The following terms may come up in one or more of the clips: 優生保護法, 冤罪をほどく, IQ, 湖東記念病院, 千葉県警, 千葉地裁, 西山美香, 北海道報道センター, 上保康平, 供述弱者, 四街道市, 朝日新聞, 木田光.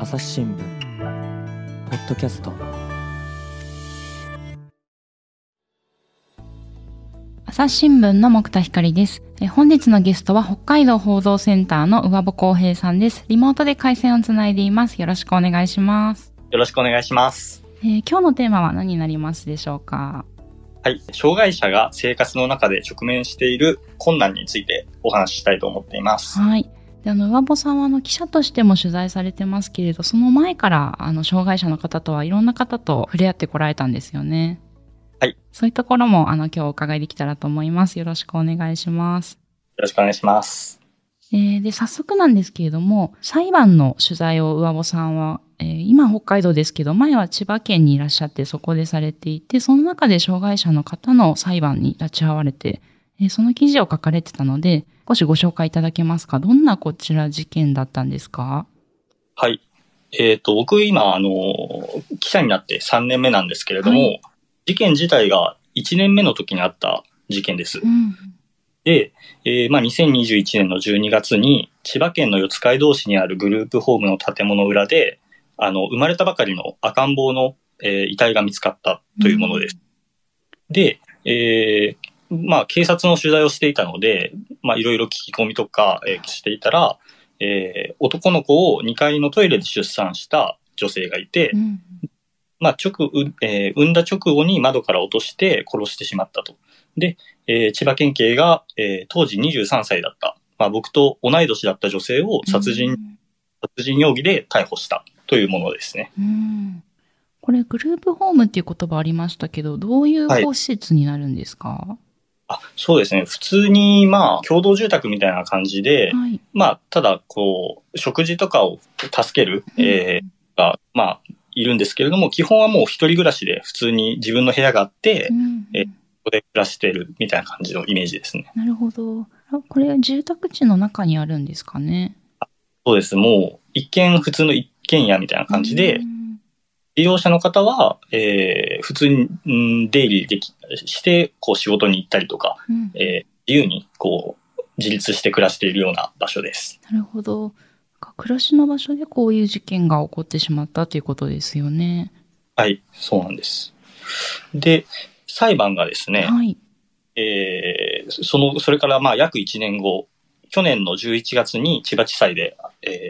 朝日新聞ポッドキャスト。朝日新聞の木田光です。本日のゲストは北海道報道センターの上保康平さんです。リモートで回線をつないでいます。よろしくお願いします。よろしくお願いします。今日のテーマは何になりますでしょうか？はい、障害者が生活の中で直面している困難についてお話ししたいと思っています。はい。で、上保さんは記者としても取材されてますけれど、その前から障害者の方とはいろんな方と触れ合ってこられたんですよね。はい。そういうところも今日お伺いできたらと思います。よろしくお願いします。よろしくお願いします。で、早速なんですけれども、裁判の取材を上保さんは今北海道ですけど、前は千葉県にいらっしゃって、そこでされていて、その中で障害者の方の裁判に立ち会われて、その記事を書かれてたので、少しご紹介いただけますか？どんなこちら事件だったんですか？はい。僕今、記者になって3年目なんですけれども、はい、事件自体が1年目の時にあった事件です。うん、で、2021年の12月に、千葉県の四街道市にあるグループホームの建物裏で、生まれたばかりの赤ん坊の、遺体が見つかったというものです。うん、で、警察の取材をしていたので、いろいろ聞き込みとか、していたら、男の子を2階のトイレで出産した女性がいて、うん、産んだ直後に窓から落として殺してしまったと。で、千葉県警が、当時23歳だった、僕と同い年だった女性を殺人容疑で逮捕したというものですね。うん。これグループホームっていう言葉ありましたけど、どういう施設になるんですか？はい、そうですね。普通に共同住宅みたいな感じで、はい、ただ食事とかを助ける、いるんですけれども、基本はもう一人暮らしで普通に自分の部屋があって、ここで暮らしてるみたいな感じのイメージですね。なるほど。これ住宅地の中にあるんですかね？そうです。もう一見普通の一軒家みたいな感じで、利用者の方は、普通に出入りして仕事に行ったりとか、自由に自立して暮らしているような場所です。なるほど。暮らしの場所でこういう事件が起こってしまったということですよね。はい、そうなんです。で、裁判がですね、はい、それから約1年後、去年の11月に千葉地裁で、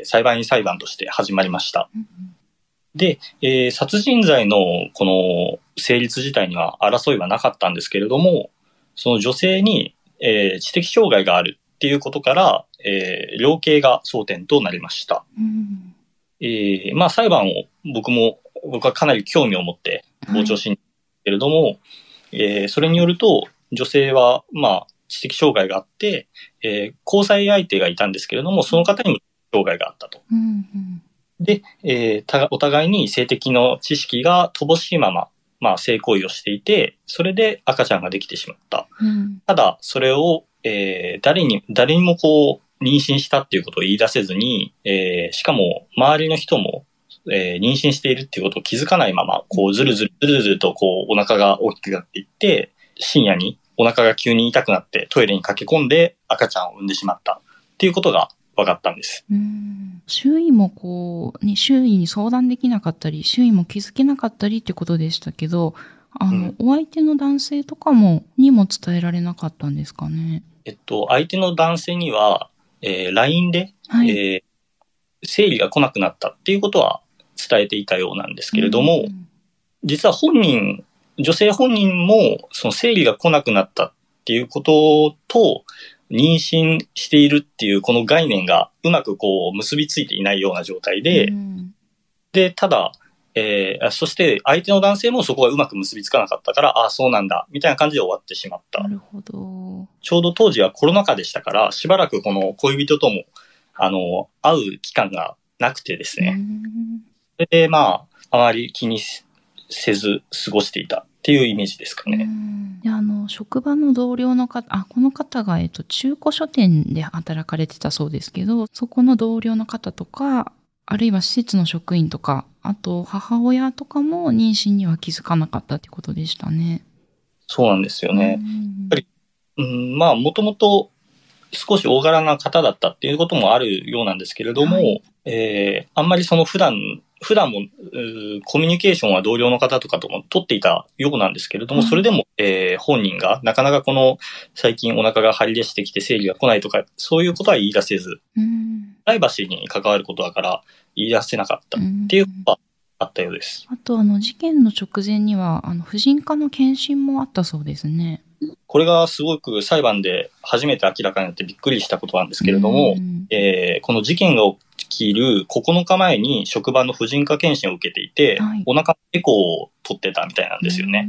裁判員裁判として始まりました。うん、で、殺人罪のこの成立自体には争いはなかったんですけれども、その女性に、知的障害があるっていうことから、量刑が争点となりました。うん、裁判を僕はかなり興味を持って傍聴しに行ったけれども、はい、それによると女性は知的障害があって、交際相手がいたんですけれども、その方にも障害があったと。うんうん、で、お互いに性的な知識が乏しいまま、性行為をしていて、それで赤ちゃんができてしまった。うん、ただ、それを、誰にも妊娠したっていうことを言い出せずに、しかも周りの人も、妊娠しているっていうことを気づかないまま、ずるずるとお腹が大きくなっていって、深夜に、お腹が急に痛くなってトイレに駆け込んで赤ちゃんを産んでしまったっていうことが分かったんです。周囲も周囲に相談できなかったり、周囲も気づけなかったりってことでしたけど、お相手の男性とかにも伝えられなかったんですかね？相手の男性には、LINE で、はい生理が来なくなったっていうことは伝えていたようなんですけれども、実は女性本人も、その生理が来なくなったっていうことと、妊娠しているっていうこの概念がうまく結びついていないような状態で、うん、で、ただ、そして相手の男性もそこがうまく結びつかなかったから、そうなんだ、みたいな感じで終わってしまった。なるほど。ちょうど当時はコロナ禍でしたから、しばらくこの恋人とも、会う期間がなくてですね。うん、それであまり気にせず過ごしていたっていうイメージですかね。で、職場の同僚の方、この方が、中古書店で働かれてたそうですけど、そこの同僚の方とか、あるいは施設の職員とか、あと母親とかも妊娠には気づかなかったってことでしたね。そうなんですよね。やっぱり、もともと少し大柄な方だったっていうこともあるようなんですけれども、はい、あんまりその普段もコミュニケーションは同僚の方とかとも取っていたようなんですけれども、それでも、本人がなかなかこの最近お腹が張り出してきて生理が来ないとかそういうことは言い出せず、プライバシーに関わることだから言い出せなかったっていうことはあったようです。あと事件の直前には婦人科の検診もあったそうですね。これがすごく裁判で初めて明らかになってびっくりしたことなんですけれども、この事件が起きる9日前に職場の婦人科検診を受けていて、はい、お腹のエコーを取ってたみたいなんですよね。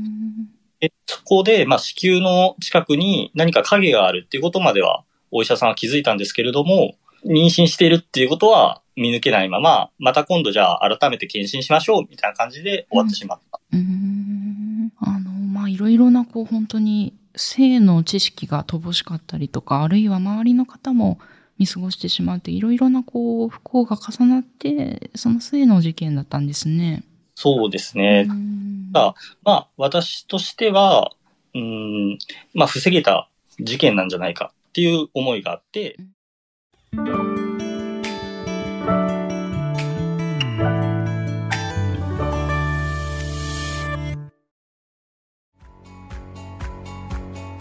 そこで、子宮の近くに何か影があるっていうことまではお医者さんは気づいたんですけれども、妊娠しているっていうことは見抜けないまま、また今度じゃあ改めて検診しましょうみたいな感じで終わってしまった。いろいろな本当に性の知識が乏しかったりとか、あるいは周りの方も見過ごしてしまうといろいろな不幸が重なって、その末の事件だったんですね。そうですね。私としては防げた事件なんじゃないかっていう思いがあって、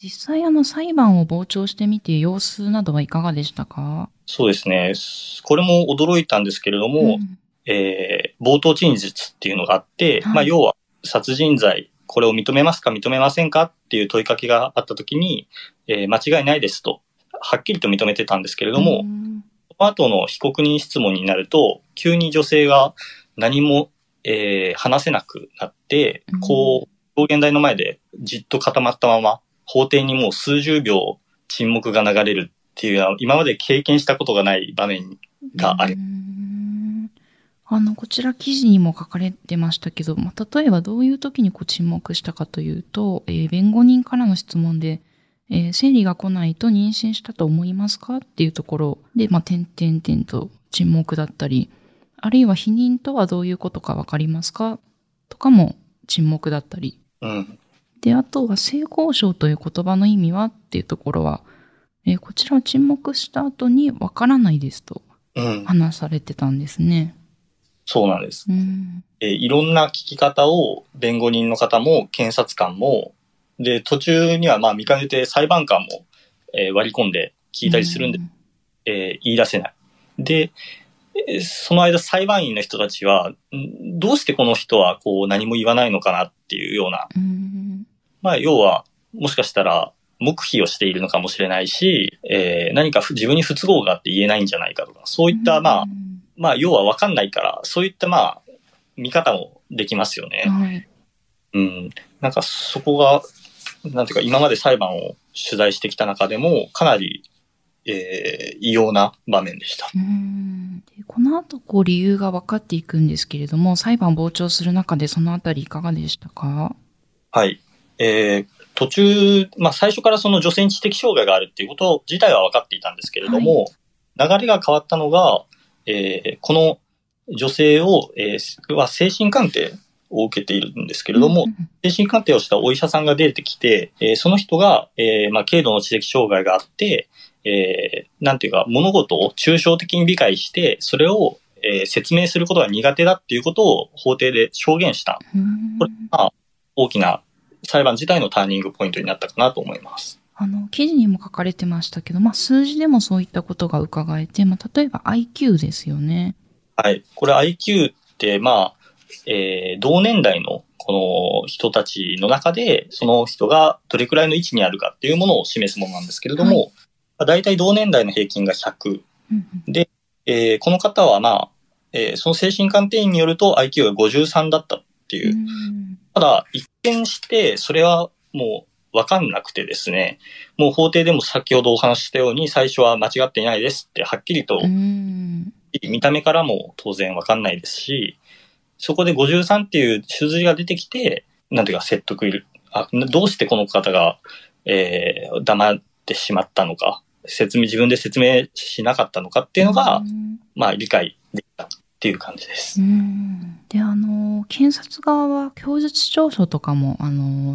実際裁判を傍聴してみて様子などはいかがでしたか？そうですね。これも驚いたんですけれども、冒頭陳述っていうのがあって、はい、要は殺人罪、これを認めますか認めませんかっていう問いかけがあったときに、間違いないですと、はっきりと認めてたんですけれども、その後の被告人質問になると、急に女性が何も、話せなくなって、証言台の前でじっと固まったまま、法廷にもう数十秒沈黙が流れるっていうのは今まで経験したことがない場面がある。こちら記事にも書かれてましたけど、例えばどういう時に沈黙したかというと、弁護人からの質問で、生理が来ないと妊娠したと思いますかっていうところで、点々点と沈黙だったり、あるいは否認とはどういうことかわかりますかとかも沈黙だったり。で、あとは性交渉という言葉の意味はっていうところは、こちらは沈黙した後にわからないですと話されてたんですね。そうなんです。いろんな聞き方を弁護人の方も検察官も、で、途中には見かねて裁判官も、割り込んで聞いたりするんで、言い出せない。で、その間裁判員の人たちは、どうしてこの人は何も言わないのかなっていうような、要はもしかしたら黙秘をしているのかもしれないし、何か自分に不都合があって言えないんじゃないかとか、そういった要は分かんないから、そういった見方もできますよね。そこが、今まで裁判を取材してきた中でもかなり、異様な場面でした。で、この後理由が分かっていくんですけれども、裁判傍聴する中でそのあたりいかがでしたか？はい。途中、最初からその女性に知的障害があるっていうこと自体は分かっていたんですけれども、流れが変わったのが、この女性を、精神鑑定を受けているんですけれども、精神鑑定をしたお医者さんが出てきて、その人が、軽度の知的障害があって、物事を抽象的に理解して、それを、説明することが苦手だっていうことを法廷で証言した。これが大きな裁判自体のターニングポイントになったかなと思います。記事にも書かれてましたけど、数字でもそういったことが伺えて、例えば IQ ですよね。はい。これ IQ って、同年代のこの人たちの中で、その人がどれくらいの位置にあるかっていうものを示すものなんですけれども、大体同年代の平均が100。で、この方はその精神鑑定員によると IQ が53だったっていう。ただ、一見して、それはもう分かんなくてですね、もう法廷でも先ほどお話ししたように最初は間違っていないですってはっきりと、見た目からも当然分かんないですし、そこで53っていう数字が出てきて、なんていうか説得いる、あ、どうしてこの方が、黙ってしまったのか、自分で説明しなかったのかっていうのが、まあ理解できたっていう感じです。で、検察側は供述調書とかも、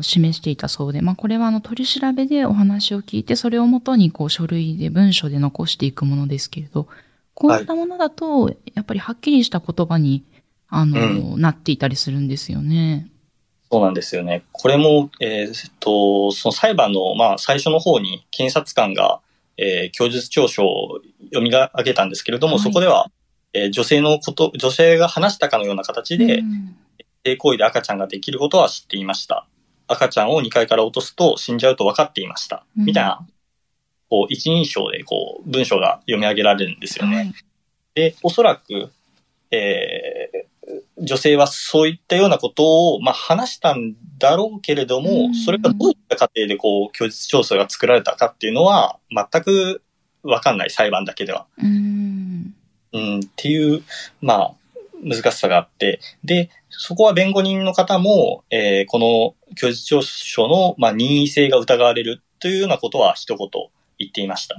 示していたそうで、まあこれは取り調べでお話を聞いて、それをもとにこう書類で文書で残していくものですけれど、こういったものだと、はい、やっぱりはっきりした言葉に、なっていたりするんですよね。そうなんですよね。これも、その裁判の、まあ、最初の方に検察官が、供述調書を読み上げたんですけれども、はい、そこでは、女性が話したかのような形で、性行為で赤ちゃんができることは知っていました。赤ちゃんを2階から落とすと死んじゃうと分かっていました。みたいな、こう一人称でこう文章が読み上げられるんですよね。はい、で、おそらく、女性はそういったようなことを、まあ、話したんだろうけれども、それがどういった過程でこう供述調書が作られたかっていうのは全く分かんない、裁判だけでは。っていう、まあ、難しさがあって、で、そこは弁護人の方も、この供述調書の、まあ、任意性が疑われるというようなことは一言言っていました。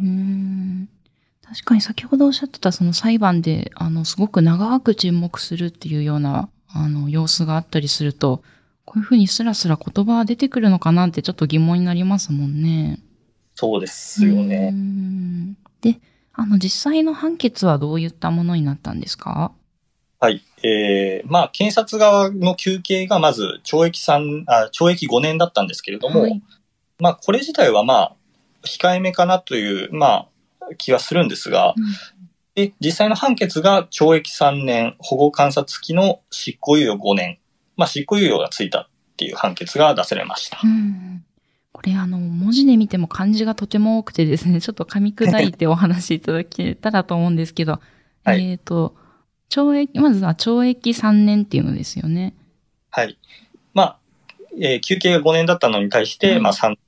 確かに先ほどおっしゃってたその裁判で、すごく長く沈黙するっていうような、様子があったりすると、こういうふうにスラスラ言葉が出てくるのかなってちょっと疑問になりますもんね。そうですよね。で、実際の判決はどういったものになったんですか？はい。まあ、検察側の求刑がまず懲役5年だったんですけれども、はい、まあ、これ自体はまあ、控えめかなという、まあ、気はするんですが、で、実際の判決が懲役3年、保護観察付きの執行猶予5年、まあ、執行猶予がついたっていう判決が出されました。これ文字で見ても漢字がとても多くてですね、ちょっと噛み砕いてお話しいただけたらと思うんですけど、はい、まずは懲役3年っていうのですよね。はい。まあ、求刑が5年だったのに対して、まあ3年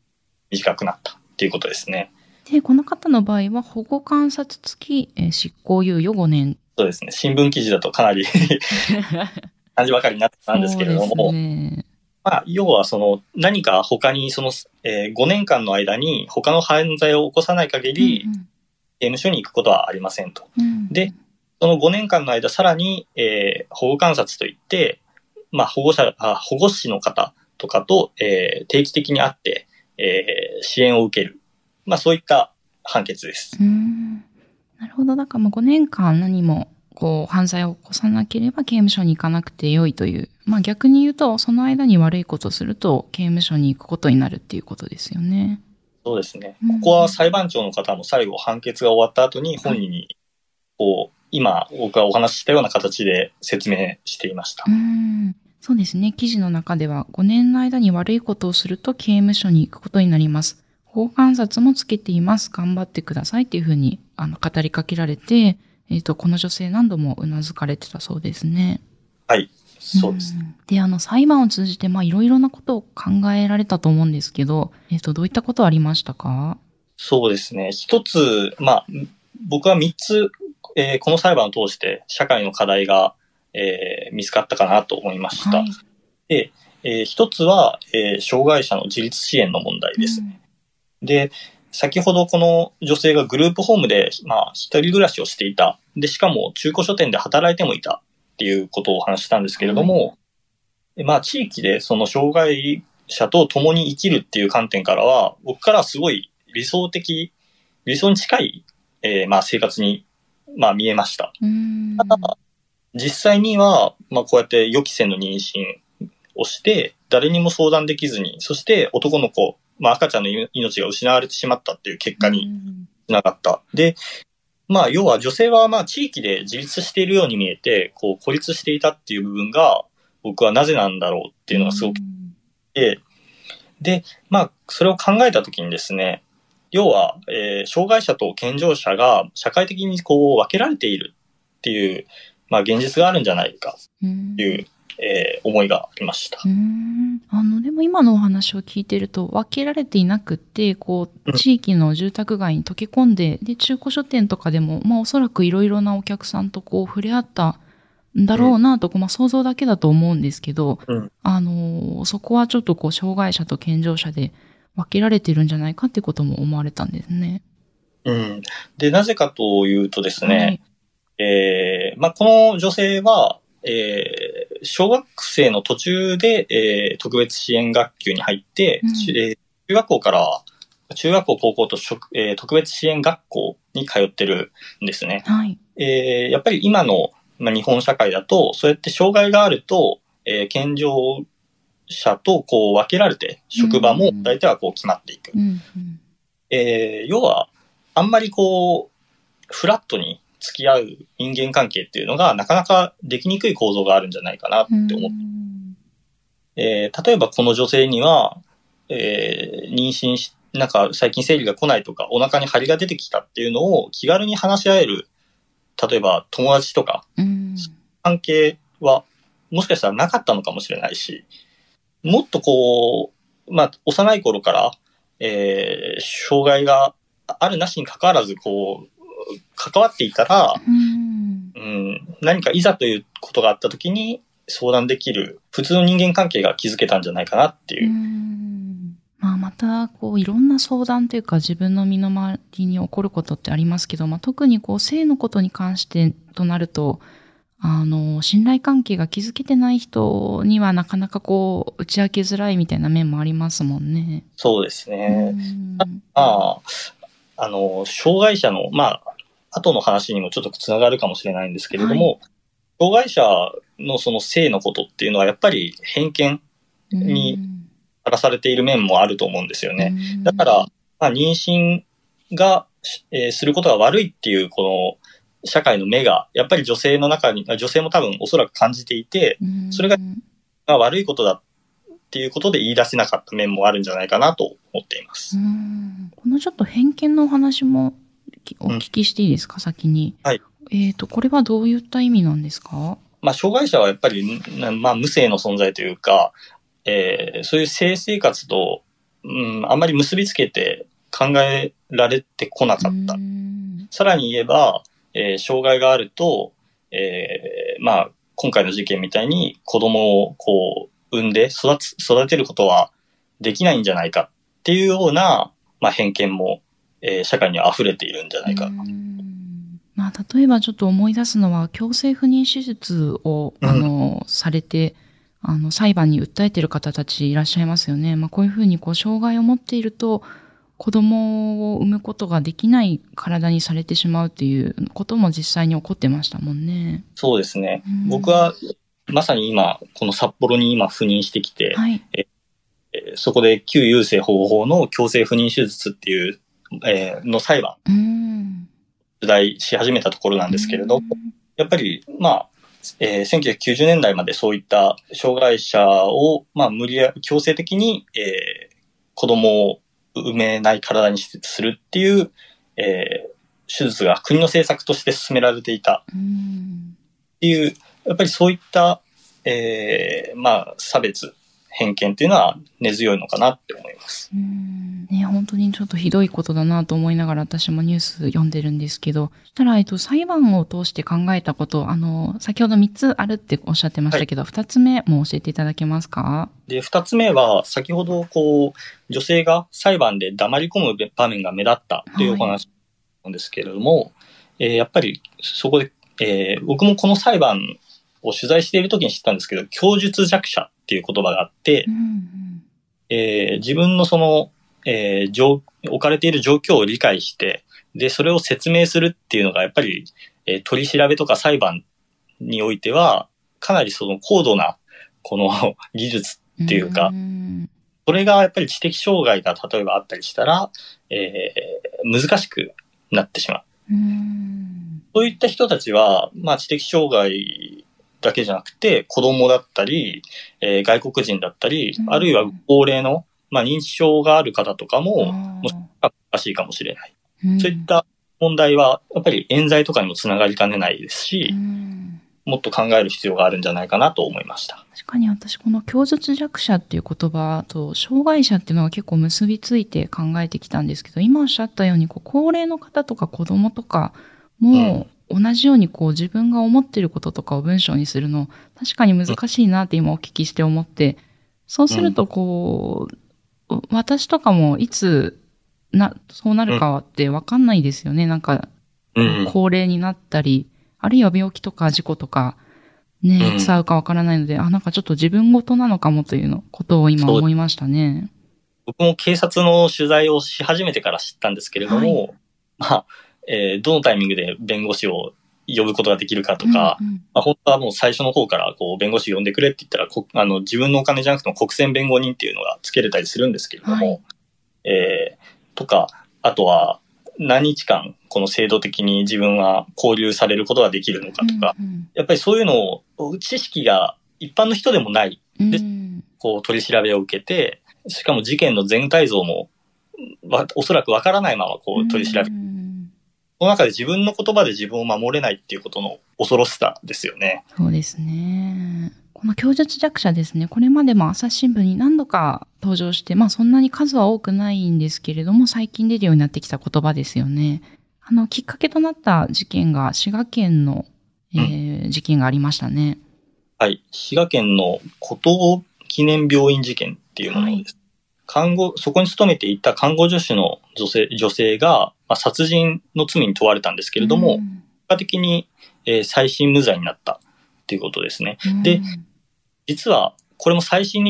短くなったっていうことですね。で、この方の場合は保護観察付き、執行猶予5年。そうですね。新聞記事だとかなり感じばかりになってたんですけれども、ね、まあ、要はその何か他にその、5年間の間に他の犯罪を起こさない限り、刑務所に行くことはありませんと。で、その5年間の間さらに、保護観察といって、まあ、保護士の方とかと、定期的に会って、支援を受ける。まあ、そういった判決です。なるほど。だから、まあ、5年間何もこう犯罪を起こさなければ刑務所に行かなくてよいという。まあ、逆に言うと、その間に悪いことをすると刑務所に行くことになるっていうことですよね。そうですね。ここは裁判長の方も最後判決が終わった後に本人にこう、今僕がお話ししたような形で説明していました。そうですね。記事の中では5年の間に悪いことをすると刑務所に行くことになります。保護観察もつけています。頑張ってくださいっていうふうに語りかけられて、この女性何度もうなずかれてたそうですね。はい、そうですね。で、裁判を通じて、まあ、いろいろなことを考えられたと思うんですけど、どういったことありましたか？そうですね。一つ、まあ、僕は3つ、この裁判を通して社会の課題が、見つかったかなと思いました。はい、で、一つは、障害者の自立支援の問題ですね。で、先ほどこの女性がグループホームで、まあ、一人暮らしをしていた。で、しかも中古書店で働いてもいたっていうことをお話ししたんですけれども、はい、まあ、地域でその障害者と共に生きるっていう観点からは、僕からすごい理想に近い、まあ、生活に、まあ、見えました。ただ、実際には、まあ、こうやって予期せぬ妊娠をして、誰にも相談できずに、そして男の子、まあ、赤ちゃんの命が失われてしまったっていう結果につながった。で、まあ、要は女性はまあ地域で自立しているように見えて、こう孤立していたっていう部分が、僕はなぜなんだろうっていうのがすごくて、で、まあ、それを考えたときにですね、要は、障害者と健常者が社会的にこう分けられているっていう、まあ、現実があるんじゃないかっていう思いがありました。でも今のお話を聞いてると分けられていなくて、こう地域の住宅街に溶け込んで、で中古書店とかでも、おそらくいろいろなお客さんとこう触れ合ったんだろうなと、想像だけだと思うんですけど、そこはちょっとこう障害者と健常者で分けられてるんじゃないかってことも思われたんですね。で、なぜかというとですね、この女性は、小学生の途中で、特別支援学級に入って、中学校から、中学校、高校と、特別支援学校に通ってるんですね。やっぱり今の、日本社会だと、そうやって障害があると、健常者とこう分けられて、職場も大体はこう決まっていく。要は、あんまりこう、フラットに付き合う人間関係っていうのがなかなかできにくい構造があるんじゃないかなって思って。例えばこの女性には、妊娠し、なんか最近生理が来ないとか、お腹に張りが出てきたっていうのを気軽に話し合える、例えば友達とか、関係はもしかしたらなかったのかもしれないし、もっとこう、幼い頃から、障害があるなしに関わらず、こう、関わっていたら、何かいざということがあったときに相談できる、普通の人間関係が築けたんじゃないかなっていう。また、いろんな相談というか、自分の身の回りに起こることってありますけど、特に性のことに関してとなると、信頼関係が築けてない人にはなかなか打ち明けづらいみたいな面もありますもんね。そうですね。障害者の、後の話にもちょっとつながるかもしれないんですけれども、障害者のその性のことっていうのはやっぱり偏見にさらされている面もあると思うんですよね。だから、妊娠が、することが悪いっていう、この社会の目が、やっぱり女性の中に、女性も多分おそらく感じていて、それが悪いことだっていうことで言い出せなかった面もあるんじゃないかなと思っています。このちょっと偏見のお話もお聞きしていいですか、先に。これはどういった意味なんですか？障害者はやっぱり、無性の存在というか、そういう性生活と、あんまり結びつけて考えられてこなかった。さらに言えば、障害があると、今回の事件みたいに子供をこう、産んで育てることはできないんじゃないかっていうような、偏見も、社会には溢れているんじゃないか。例えばちょっと思い出すのは、強制不妊手術を、されて、裁判に訴えている方たちいらっしゃいますよね。こういうふうに障害を持っていると、子供を産むことができない体にされてしまうということも実際に起こってましたもんね。そうですね。僕は、まさに今、この札幌に今赴任してきて、そこで旧優生保護法の強制不妊手術っていう、の裁判、取材し始めたところなんですけれど、やっぱり、1990年代までそういった障害者を、強制的に、子供を産めない体にするっていう、手術が国の政策として進められていたっていう、やっぱりそういった、差別、偏見っていうのは根強いのかなって思います。本当にちょっとひどいことだなと思いながら私もニュース読んでるんですけど、そしたら、裁判を通して考えたこと、先ほど3つあるっておっしゃってましたけど、2つ目も教えていただけますか？で、2つ目は、先ほど女性が裁判で黙り込む場面が目立ったというお話なんですけれども、やっぱりそこで、僕もこの裁判を取材している時に知ったんですけど、供述弱者っていう言葉があって、自分のその、置かれている状況を理解して、で、それを説明するっていうのがやっぱり、取り調べとか裁判においては、かなりその高度な、この技術っていうか、それがやっぱり知的障害が例えばあったりしたら、難しくなってしまう。そういった人たちは、知的障害だけじゃなくて、子供だったり、外国人だったり、あるいは高齢の、認知症がある方とかも、もしかしたら難しいかもしれない。そういった問題は、やっぱり冤罪とかにもつながりかねないですし、もっと考える必要があるんじゃないかなと思いました。確かに私この供述弱者っていう言葉と障害者っていうのが結構結びついて考えてきたんですけど、今おっしゃったようにこう高齢の方とか子どもとかも同じようにこう自分が思っていることとかを文章にするの確かに難しいなって今お聞きして思って、そうするとこう、私とかもいつそうなるかって分かんないですよね。なんか高齢になったり、あるいは病気とか事故とか、ね、いつ会うかわからないので、なんかちょっと自分事なのかもというのことを今思いましたね。僕も警察の取材をし始めてから知ったんですけれども、どのタイミングで弁護士を呼ぶことができるかとか、本当はもう最初の方からこう弁護士呼んでくれって言ったら自分のお金じゃなくても国選弁護人っていうのがつけれたりするんですけれども、とか、あとは何日間この制度的に自分は交留されることができるのかとか、やっぱりそういうのを知識が一般の人でもないで、こう取り調べを受けて、しかも事件の全体像もおそらくわからないままこう取り調べ、その中で自分の言葉で自分を守れないっていうことの恐ろしさですよね。そうですね。この供述弱者ですね、これまでも朝日新聞に何度か登場して、そんなに数は多くないんですけれども、最近出るようになってきた言葉ですよね。きっかけとなった事件が滋賀県の、事件がありましたね。はい。滋賀県の湖東記念病院事件っていうものです。そこに勤めていた看護助手の女性が、殺人の罪に問われたんですけれども、結果的に、再審無罪になったということですね。で、実はこれも再審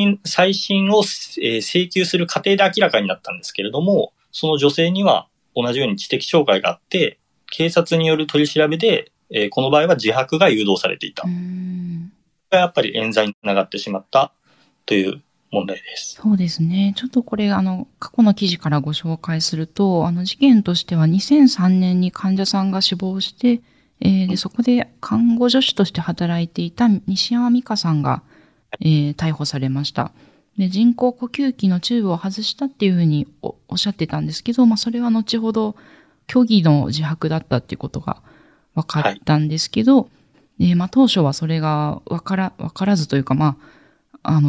を請求する過程で明らかになったんですけれども、その女性には同じように知的障害があって、警察による取り調べで、この場合は自白が誘導されていた。やっぱり冤罪につながってしまったという問題です。そうですね。ちょっとこれ過去の記事からご紹介すると、事件としては2003年に患者さんが死亡して、でそこで看護助手として働いていた西山美香さんが、逮捕されました。で人工呼吸器のチューブを外したっていうふうに おっしゃってたんですけど、それは後ほど虚偽の自白だったっていうことが分かったんですけど、当初はそれが分からずというか、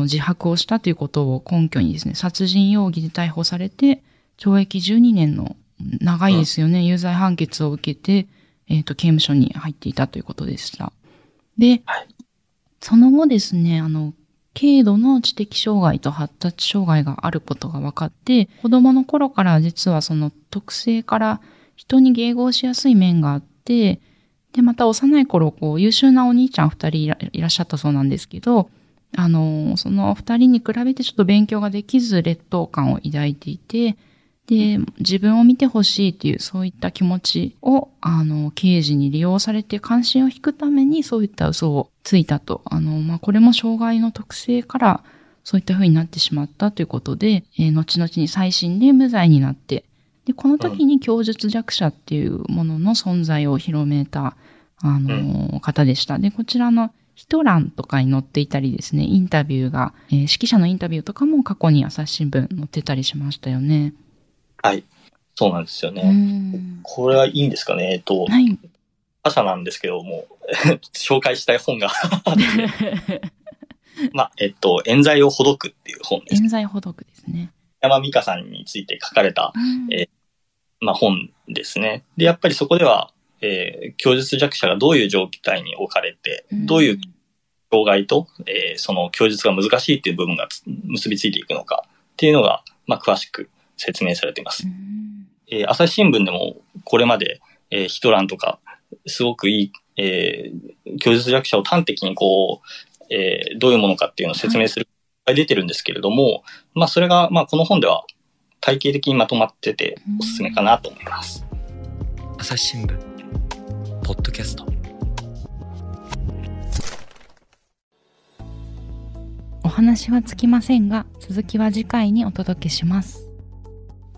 自白をしたということを根拠にですね、殺人容疑で逮捕されて懲役12年の長いですよね、有罪判決を受けて、刑務所に入っていたということでした。で、その後ですね、軽度の知的障害と発達障害があることが分かって、子供の頃から実はその特性から人に迎合しやすい面があって、で、また幼い頃、こう優秀なお兄ちゃん2人いらっしゃったそうなんですけど、その2人に比べてちょっと勉強ができず劣等感を抱いていて、で、自分を見てほしいっていう、そういった気持ちを、刑事に利用されて関心を引くためにそういった嘘をついたと。これも障害の特性からそういった風になってしまったということで、後々に再審で無罪になって、で、この時に供述弱者っていうものの存在を広めた、方でした。で、こちらの一覧とかに載っていたりですね、インタビューが、識者のインタビューとかも過去に朝日新聞載ってたりしましたよね。はい。そうなんですよね。これはいいんですかね。他社なんですけども、紹介したい本があって、冤罪をほどくっていう本です。冤罪ほどくですね。山美香さんについて書かれた、本ですね。で、やっぱりそこでは、供述弱者がどういう状態に置かれて、どういう障害と、その供述が難しいっていう部分が結びついていくのかっていうのが、詳しく説明されています。朝日新聞でもこれまで、一覧とかすごくいい、供述弱者を端的にこう、どういうものかっていうのを説明するが出てるんですけれども、それがこの本では体系的にまとまってておすすめかなと思います。朝日新聞ポッドキャスト。お話はつきませんが、続きは次回にお届けします。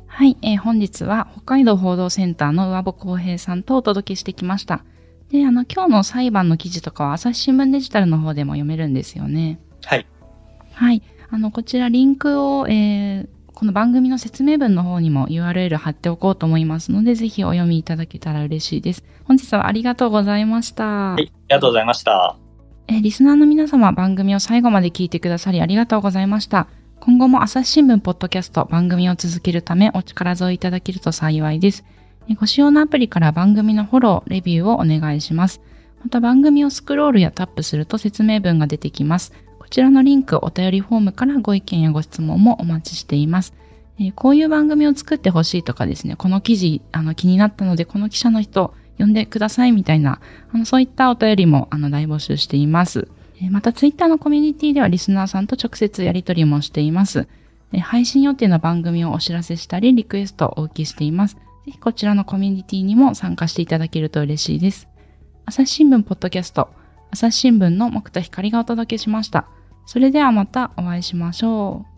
はい、本日は北海道報道センターの上保公平さんとお届けしてきました。で、今日の裁判の記事とかは朝日新聞デジタルの方でも読めるんですよね。はい。はい。こちらリンクを、この番組の説明文の方にも URL 貼っておこうと思いますので、ぜひお読みいただけたら嬉しいです。本日はありがとうございました。はい、ありがとうございました。リスナーの皆様、番組を最後まで聞いてくださりありがとうございました。今後も朝日新聞ポッドキャスト番組を続けるためお力添えいただけると幸いです。ご使用のアプリから番組のフォロー、レビューをお願いします。また番組をスクロールやタップすると説明文が出てきます。こちらのリンク、お便りフォームからご意見やご質問もお待ちしています。こういう番組を作ってほしいとかですね、この記事気になったのでこの記者の人呼んでくださいみたいなそういったお便りも大募集しています。またツイッターのコミュニティではリスナーさんと直接やり取りもしています。配信予定の番組をお知らせしたりリクエストをお受けしています。ぜひこちらのコミュニティにも参加していただけると嬉しいです。朝日新聞ポッドキャスト、朝日新聞の木田光がお届けしました。それではまたお会いしましょう。